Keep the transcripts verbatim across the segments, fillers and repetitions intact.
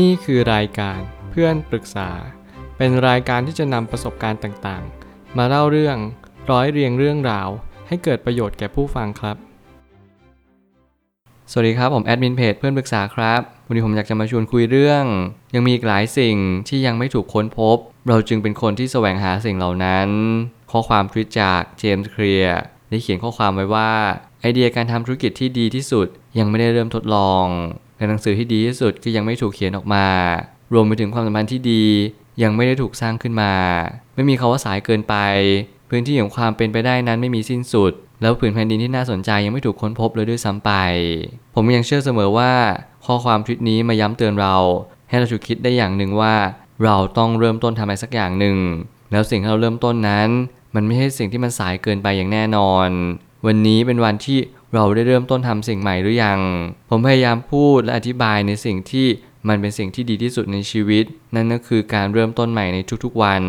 นี่คือรายการเพื่อนปรึกษาเป็นรายการที่จะนำประสบการณ์ต่างๆมาเล่าเรื่องร้อยเรียงเรื่องราวให้เกิดประโยชน์แก่ผู้ฟังครับสวัสดีครับผมแอดมินเพจเพื่อนปรึกษาครับวันนี้ผมอยากจะมาชวนคุยเรื่องยังมีอีกหลายสิ่งที่ยังไม่ถูกค้นพบเราจึงเป็นคนที่แสวงหาสิ่งเหล่านั้นข้อความทวิตจากเจมส์เคลียร์ได้เขียนข้อความไว้ว่าไอเดียการทำธุรกิจที่ดีที่สุดยังไม่ได้เริ่มทดลองและหนังสือที่ดีที่สุดก็ยังไม่ถูกเขียนออกมารวมไปถึงความสัมพันธ์ที่ดียังไม่ได้ถูกสร้างขึ้นมาไม่มีคำว่าสายเกินไปพื้นที่ของความเป็นไปได้นั้นไม่มีสิ้นสุดแล้วผืนแผ่นดินที่น่าสนใจยังไม่ถูกค้นพบเลยด้วยซ้ำไปผมยังเชื่อเสมอว่าข้อความทวิตนี้มาย้ำเตือนเราให้เราฉุกคิดได้อย่างหนึ่งว่าเราต้องเริ่มต้นทำอะไรสักอย่างหนึ่งแล้วสิ่งที่เราเริ่มต้นนั้นมันไม่ใช่สิ่งที่มันสายเกินไปอย่างแน่นอนวันนี้เป็นวันที่เราได้เริ่มต้นทำสิ่งใหม่หรือยังผมพยายามพูดและอธิบายในสิ่งที่มันเป็นสิ่งที่ดีที่สุดในชีวิตนั่นก็คือการเริ่มต้นใหม่ในทุกๆวัน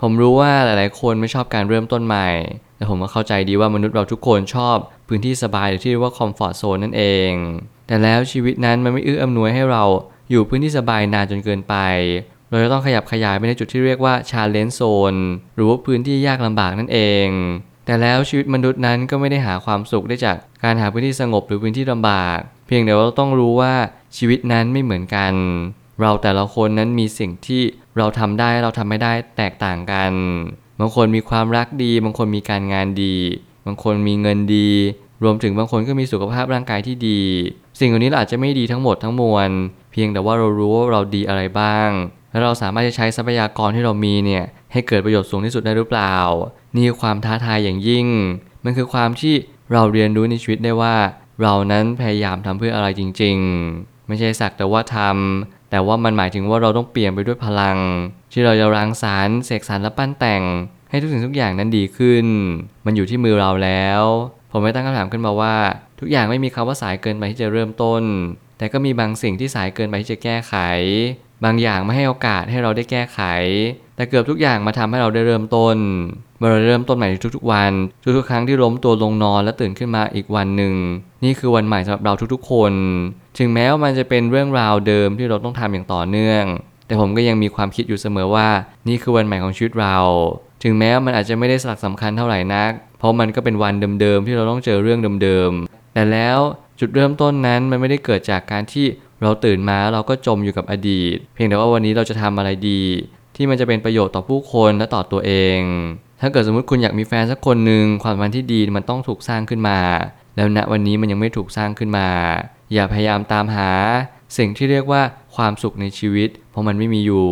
ผมรู้ว่าหลายๆคนไม่ชอบการเริ่มต้นใหม่แต่ผมก็เข้าใจดีว่ามนุษย์เราทุกคนชอบพื้นที่สบายหรือที่เรียกว่าคอมฟอร์ตโซนนั่นเองแต่แล้วชีวิตนั้นมันไม่เอื้ออำนวยให้เราอยู่พื้นที่สบายนานจนเกินไปเราจะต้องขยับขยายไปในจุดที่เรียกว่าชาเลนจ์โซนหรือว่าพื้นที่ยากลำบากนั่นเองแต่แล้วชีวิตมนุษย์นั้นก็ไม่ได้หาความสุขได้จากการหาพื้นที่สงบหรือพื้นที่ลำบากเพียงแต่ว่าเราต้องรู้ว่าชีวิตนั้นไม่เหมือนกันเราแต่ละคนนั้นมีสิ่งที่เราทำได้เราทำไม่ได้แตกต่างกันบางคนมีความรักดีบางคนมีการงานดีบางคนมีเงินดีรวมถึงบางคนก็มีสุขภาพร่างกายที่ดีสิ่งเหล่านี้อาจจะไม่ดีทั้งหมดทั้งมวลเพียงแต่ว่าเรารู้ว่าเราดีอะไรบ้างและเราสามารถจะใช้ทรัพยากรที่เรามีเนี่ยให้เกิดประโยชน์สูงที่สุดได้หรือเปล่านี่คือความท้าทายอย่างยิ่งมันคือความที่เราเรียนรู้ในชีวิตได้ว่าเรานั้นพยายามทำเพื่ออะไรจริงๆไม่ใช่สักแต่ว่าทำแต่ว่ามันหมายถึงว่าเราต้องเปลี่ยนไปด้วยพลังที่เราจะรังสรรค์เสกสรรและปั้นแต่งให้ทุกสิ่งทุกอย่างนั้นดีขึ้นมันอยู่ที่มือเราแล้วผมไม่ตั้งคำถามขึ้นมาว่าทุกอย่างไม่มีคำว่าสายเกินไปที่จะเริ่มต้นแต่ก็มีบางสิ่งที่สายเกินไปที่จะแก้ไขบางอย่างไม่ให้โอกาสให้เราได้แก้ไขแต่เกือบทุกอย่างมาทำให้เราได้เริ่มต้นเมื่อเราเริ่มต้นใหม่ทุกๆวันทุกๆครั้งที่ล้มตัวลงนอนและตื่นขึ้นมาอีกวันหนึ่งนี่คือวันใหม่สำหรับเราทุกๆคนถึงแม้ว่ามันจะเป็นเรื่องราวเดิมที่เราต้องทำอย่างต่อเนื่องแต่ผมก็ยังมีความคิดอยู่เสมอว่านี่คือวันใหม่ของชีวิตเราถึงแม้ว่ามันอาจจะไม่ได้สลักสำคัญเท่าไหร่นักเพราะมันก็เป็นวันเดิมๆที่เราต้องเจอเรื่องเดิมๆแต่แล้วจุดเริ่มต้นนั้นมันไม่ได้เกิดจากการที่เราตื่นมาเราก็จมอยู่กับอดีตเพียงแต่ว่าวันนี้เราจะทำอะไรดีที่มันจะเป็นประโยชน์ต่อผู้คนและต่อตัวเองถ้าเกิดสมมติคุณอยากมีแฟนสักคนหนึ่งความสัมพันธ์ที่ดีมันต้องถูกสร้างขึ้นมาแล้วณวันนี้มันยังไม่ถูกสร้างขึ้นมาอย่าพยายามตามหาสิ่งที่เรียกว่าความสุขในชีวิตเพราะมันไม่มีอยู่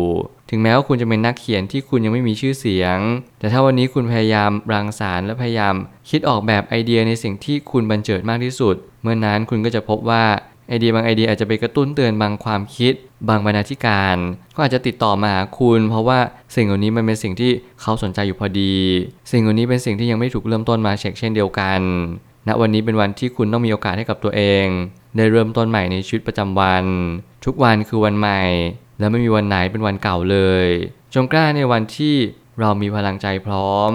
ถึงแม้ว่าคุณจะเป็นนักเขียนที่คุณยังไม่มีชื่อเสียงแต่ถ้าวันนี้คุณพยายามรังสรรค์และพยายามคิดออกแบบไอเดียในสิ่งที่คุณบันเจิดมากที่สุดเมื่อนั้นคุณก็จะพบว่าไอเดียบางไอเดียอาจจะไปกระตุ้นเตือนบางความคิดบางบรรณาธิการก็อาจจะติดต่อมาหาคุณเพราะว่าสิ่งเหล่านี้มันเป็นสิ่งที่เขาสนใจอยู่พอดีสิ่งเหล่านี้เป็นสิ่งที่ยังไม่ถูกเริ่มต้นมาเช็คเช่นเดียวกันณวันนี้เป็นวันที่คุณต้องมีโอกาสให้กับตัวเองได้เริ่มต้นใหม่ในชีวิตประจำวันทุกวันคือวันใหม่และไม่มีวันไหนเป็นวันเก่าเลยจงกล้าในวันที่เรามีพลังใจพร้อม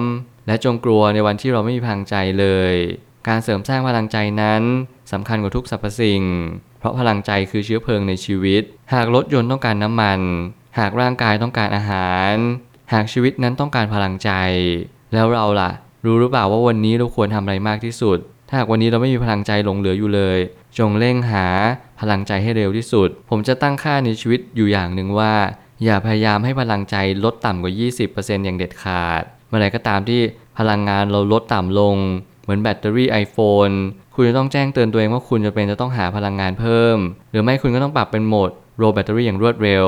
และจงกลัวในวันที่เราไม่มีพลังใจเลยการเสริมสร้างพลังใจนั้นสำคัญกว่าทุกสรรพสิ่งเพราะพลังใจคือเชื้อเพลิงในชีวิตหากรถยนต์ต้องการน้ำมันหากร่างกายต้องการอาหารหากชีวิตนั้นต้องการพลังใจแล้วเราล่ะรู้หรือเปล่าว่าวันนี้เราควรทำอะไรมากที่สุดถ้าหากวันนี้เราไม่มีพลังใจหลงเหลืออยู่เลยจงเร่งหาพลังใจให้เร็วที่สุดผมจะตั้งค่าในชีวิตอยู่อย่างหนึ่งว่าอย่าพยายามให้พลังใจลดต่ำกว่า ยี่สิบเปอร์เซ็นต์ อย่างเด็ดขาดเมื่อไหร่ก็ตามที่พลังงานเราลดต่ำลงเหมือนแบตเตอรี่ iPhone คุณจะต้องแจ้งเตือนตัวเองว่าคุณจะเป็นจะต้องหาพลังงานเพิ่มหรือไม่คุณก็ต้องปรับเป็นโหมด low battery อย่างรวดเร็ว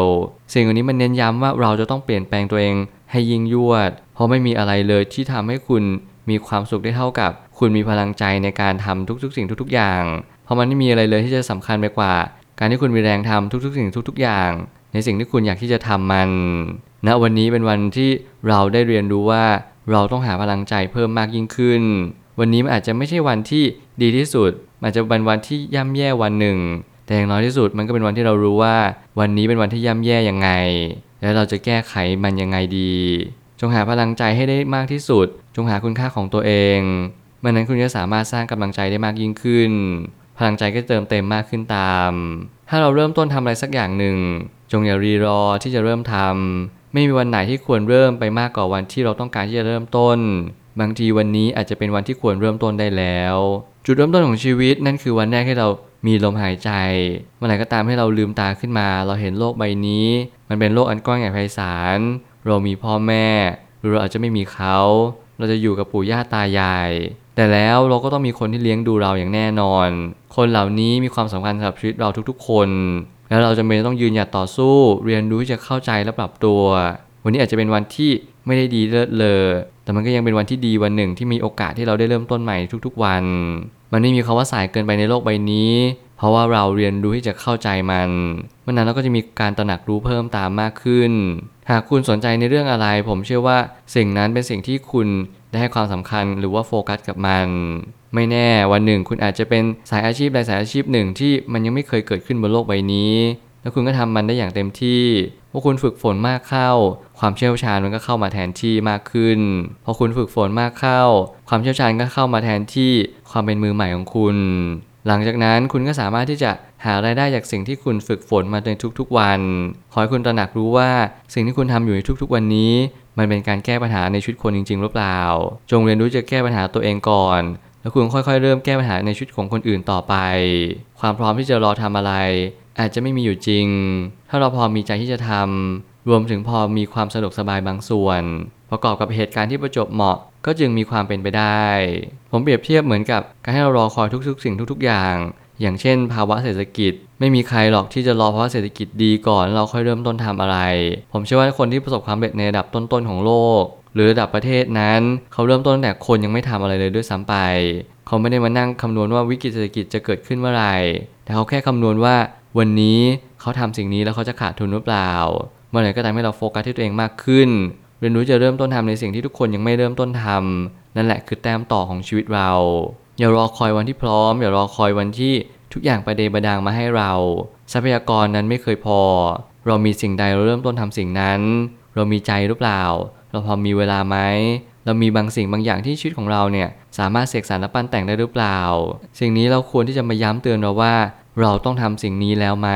สิ่งเหล่านี้มันเน้นย้ำว่าเราจะต้องเปลี่ยนแปลงตัวเองให้ยิ่งยวดเพราะไม่มีอะไรเลยที่ทำให้คุณมีความสุขได้เท่ากับคุณมีพลังใจในการทำทุกๆสิ่งทุกๆอย่างเพราะมันไม่มีอะไรเลยที่จะสำคัญไปกว่าการที่คุณมีแรงทำทุกๆสิ่งทุกๆอย่างในสิ่งที่คุณอยากที่จะทำมันณวันนี้เป็นวันที่เราได้เรียนรู้ว่าเราต้องหาพลังใจเพิ่มมากยิ่งขึ้นวันนี้มันอาจจะไม่ใช่วันที่ดีที่สุดอาจจะเป็นวันที่ย่ำแย่วันหนึ่งแต่อย่างน้อยที่สุดมันก็เป็นวันที่เรารู้ว่าวันนี้เป็นวันที่ย่ำแย่ยังไงและเราจะแก้ไขมันยังไงดีจงหาพลังใจให้ได้มากที่สุดจงหาคุณค่าของตัวเองเมื่อนั้นคุณจะสามารถสร้างกำลังใจได้มากยิ่งขึ้นพลังใจก็เติมเต็มมากขึ้นตามถ้าเราเริ่มต้นทำอะไรสักอย่างหนึ่งจ จงอย่ารีรอที่จะเริ่มทำไม่มีวันไหนที่ควรเริ่มไปมากกว่าวันที่เราต้องการที่จะเริ่มต้นบางทีวันนี้อาจจะเป็นวันที่ควรเริ่มต้นได้แล้วจุดเริ่มต้นของชีวิตนั่นคือวันแรกให้เรามีลมหายใจเมื่อไหร่ก็ตามให้เราลืมตาขึ้นมาเราเห็นโลกใบนี้มันเป็นโลกอันกว้างใหญ่ไพศาลเรามีพ่อแม่หรือเราอาจจะไม่มีเขาเราจะอยู่กับปู่ย่าตายายแต่แล้วเราก็ต้องมีคนที่เลี้ยงดูเราอย่างแน่นอนคนเหล่านี้มีความสำคัญสำหรับชีวิตเราทุกๆคนแล้วเราจำเป็นต้องยืนหยัดต่อสู้เรียนรู้ที่จะเข้าใจและปรับตัววันนี้อาจจะเป็นวันที่ไม่ได้ดีเลิศเลอแต่มันก็ยังเป็นวันที่ดีวันหนึ่งที่มีโอกาสที่เราได้เริ่มต้นใหม่ทุกๆวันมันไม่มีคำว่าสายเกินไปในโลกใบนี้เพราะว่าเราเรียนรู้ที่จะเข้าใจมันเมื่อนั้นเราก็จะมีการตระหนักรู้เพิ่มตามมากขึ้นหากคุณสนใจในเรื่องอะไรผมเชื่อว่าสิ่งนั้นเป็นสิ่งที่คุณได้ให้ความสำคัญหรือว่าโฟกัสกับมันไม่แน่วันหนึ่งคุณอาจจะเป็นสายอาชีพใดสายอาชีพหนึ่งที่มันยังไม่เคยเกิดขึ้นบนโลกใบนี้แล้วคุณก็ทำมันได้อย่างเต็มที่พอคุณฝึกฝนมากเข้าความเชี่ยวชาญมันก็เข้ามาแทนที่มากขึ้นพอคุณฝึกฝนมากเข้าความเชี่ยวชาญก็เข้ามาแทนที่ความเป็นมือใหม่ของคุณหลังจากนั้นคุณก็สามารถที่จะหารายได้จากสิ่งที่คุณฝึกฝนมาในทุกๆวันขอให้คุณตระหนักรู้ว่าสิ่งที่คุณทำอยู่ในทุกๆวันนี้มันเป็นการแก้ปัญหาในชีวิตคนจริงๆหรือเปล่าจงเรียนรู้จะแก้ปัญหาตัวเองก่อนแล้วคุณค่อยๆเริ่มแก้ปัญหาในชีวิตของคนอื่นต่อไปความพร้อมที่จะรอทำอะไรอาจจะไม่มีอยู่จริงถ้าเราพอมีใจที่จะทำรวมถึงพอมีความสะดวกสบายบางส่วนประกอบกับเหตุการณ์ที่ประจวบเหมาะก็จึงมีความเป็นไปได้ผมเปรียบเทียบเหมือนกับการให้เรารอคอยทุกๆสิ่งทุกๆอย่างอย่างเช่นภาวะเศรษฐกิจไม่มีใครหรอกที่จะรอเพราะเศรษฐกิจดีก่อนเราค่อยเริ่มต้นทำอะไรผมเชื่อว่าคนที่ประสบความสำเร็จในระดับต้นๆของโลกหรือระดับประเทศนั้นเขาเริ่มต้นตั้งแต่คนยังไม่ทำอะไรเลยด้วยซ้ำไปเขาไม่ได้มานั่งคำนวณว่าวิกฤตเศรษฐกิจจะเกิดขึ้นเมื่อไหร่แต่เขาแค่คำนวณว่าวันนี้เขาทำสิ่งนี้แล้วเขาจะขาดทุนหรือเปล่าเมื่อไหร่ก็ตามให้เราโฟกัสที่ตัวเองมากขึ้นเรียนรู้จะเริ่มต้นทำในสิ่งที่ทุกคนยังไม่เริ่มต้นทำนั่นแหละคือแต้มต่อของชีวิตเราอย่ารอคอยวันที่พร้อมอย่ารอคอยวันที่ทุกอย่างประเดประดังมาให้เราทรัพยากรนั้นไม่เคยพอเรามีสิ่งใดเราเริ่มต้นทำสิ่งนั้นเรามีใจหรือเปล่าเราพอมีเวลาไหมเรามีบางสิ่งบางอย่างที่ชีวิตของเราเนี่ยสามารถเสกสรรและปั้นแต่งได้หรือเปล่าสิ่งนี้เราควรที่จะมาย้ำเตือนเราว่าเราต้องทำสิ่งนี้แล้วไหม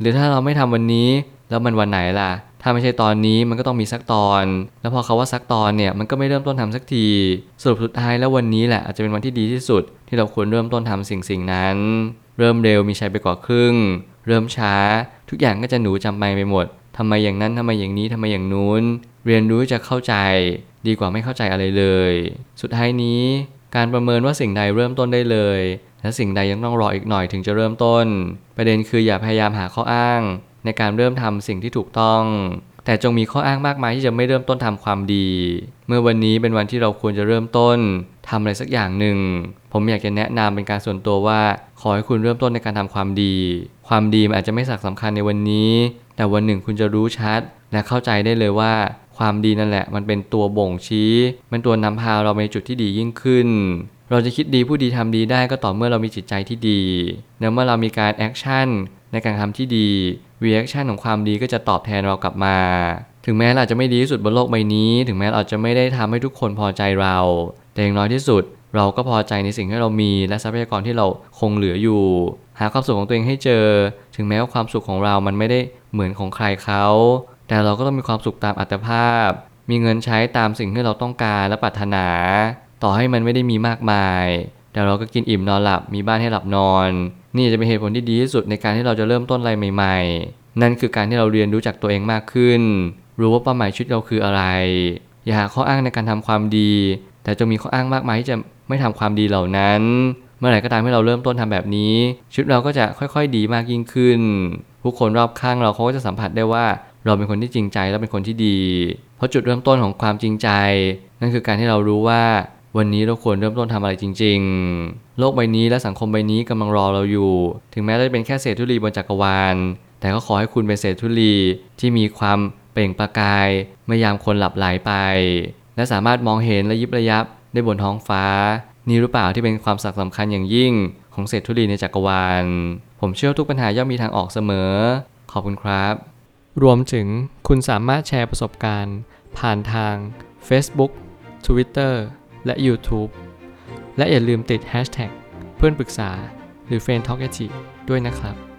หรือถ้าเราไม่ทำวันนี้แล้วมันวันไหนล่ะถ้าไม่ใช่ตอนนี้มันก็ต้องมีสักตอนแล้วพอเขาว่าสักตอนเนี่ยมันก็ไม่เริ่มต้นทำสักทีสรุปสุดท้ายแล้ววันนี้แหละอาจจะเป็นวันที่ดีที่สุดที่เราควรเริ่มต้นทำสิ่งสิ่งนั้นเริ่มเร็วมีชัยไปกว่าครึ่งเริ่มช้าทุกอย่างก็จะหนูจำไปไปหมดทำไมอย่างนั้นทำไมอย่างนี้ทำไมอย่างนู้นเรียนรู้จะเข้าใจดีกว่าไม่เข้าใจอะไรเลยสุดท้ายนี้การประเมินว่าสิ่งใดเริ่มต้นได้เลยและสิ่งใดยังต้องรออีกหน่อยถึงจะเริ่มต้นประเด็นคืออย่าพยายามหาข้ออ้างในการเริ่มทำสิ่งที่ถูกต้องแต่จงมีข้ออ้างมากมายที่จะไม่เริ่มต้นทำความดีเมื่อวันนี้เป็นวันที่เราควรจะเริ่มต้นทำอะไรสักอย่างหนึ่งผมอยากจะแนะนำเป็นการส่วนตัวว่าขอให้คุณเริ่มต้นในการทำความดีความดีมันอาจจะไม่สำคัญในวันนี้แต่วันหนึ่งคุณจะรู้ชัดและเข้าใจได้เลยว่าความดีนั่นแหละมันเป็นตัวบ่งชี้เป็นตัวนำพาเราไปจุดที่ดียิ่งขึ้นเราจะคิดดีผู้ดีทำดีได้ก็ต่อเมื่อเรามีจิตใจที่ดีและเมื่อเรามีการแอคชั่นในการทำที่ดีรีแอคชั่นของความดีก็จะตอบแทนเรากลับมาถึงแม้เราจะไม่ดีที่สุดบนโลกใบนี้ถึงแม้เราจะไม่ได้ทำให้ทุกคนพอใจเราแต่อย่างน้อยที่สุดเราก็พอใจในสิ่งที่เรามีและทรัพยากรที่เราคงเหลืออยู่หาความสุขของตัวเองให้เจอถึงแม้ว่าความสุขของเรามันไม่ได้เหมือนของใครเขาแต่เราก็ต้องมีความสุขตามอัตภาพมีเงินใช้ตามสิ่งที่เราต้องการและปรารถนาต่อให้มันไม่ได้มีมากมายแต่เราก็กินอิ่มนอนหลับมีบ้านให้หลับนอนนี่จะเป็นเหตุผลที่ดีที่สุดในการที่เราจะเริ่มต้นอะไรใหม่ๆนั่นคือการที่เราเรียนรู้จักตัวเองมากขึ้นรู้ว่าเป้าหมายชีวิตเราคืออะไรอย่าหาข้ออ้างในการทำความดีแต่จงมีข้ออ้างมากมายที่จะไม่ทำความดีเหล่านั้นเมื่อไหร่ก็ตามที่เราเริ่มต้นทำแบบนี้ชีวิตเราก็จะค่อยๆดีมากยิ่งขึ้นผู้คนรอบข้างเราเขาก็จะสัมผัสได้ว่าเราเป็นคนที่จริงใจและเป็นคนที่ดีเพราะจุดเริ่มต้นของความจริงใจนั่นคือการที่เรารู้ว่าวันนี้เราควรเริ่มต้นทำอะไรจริงๆโลกใบนี้และสังคมใบนี้กำลังรอเราอยู่ถึงแม้จะเป็นแค่เศษธุลีบนจักรวาลแต่ก็ขอให้คุณเป็นเศษธุลีที่มีความเปล่งประกายเมื่อยามคนหลับไหลไปและสามารถมองเห็นระยิบระยับได้บนท้องฟ้านี่หรือเปล่าที่เป็นความสำคัญอย่างยิ่งของเศษธุลีในจักรวาลผมเชื่อทุกปัญหาย่อมมีทางออกเสมอขอบคุณครับรวมถึงคุณสามารถแชร์ประสบการณ์ผ่านทาง Facebook Twitterและ YouTube และอย่าลืมติด แฮชแท็ก เพื่อนปรึกษาหรือ เฟรนด์ ทอล์ก แอท ที ด้วยนะครับ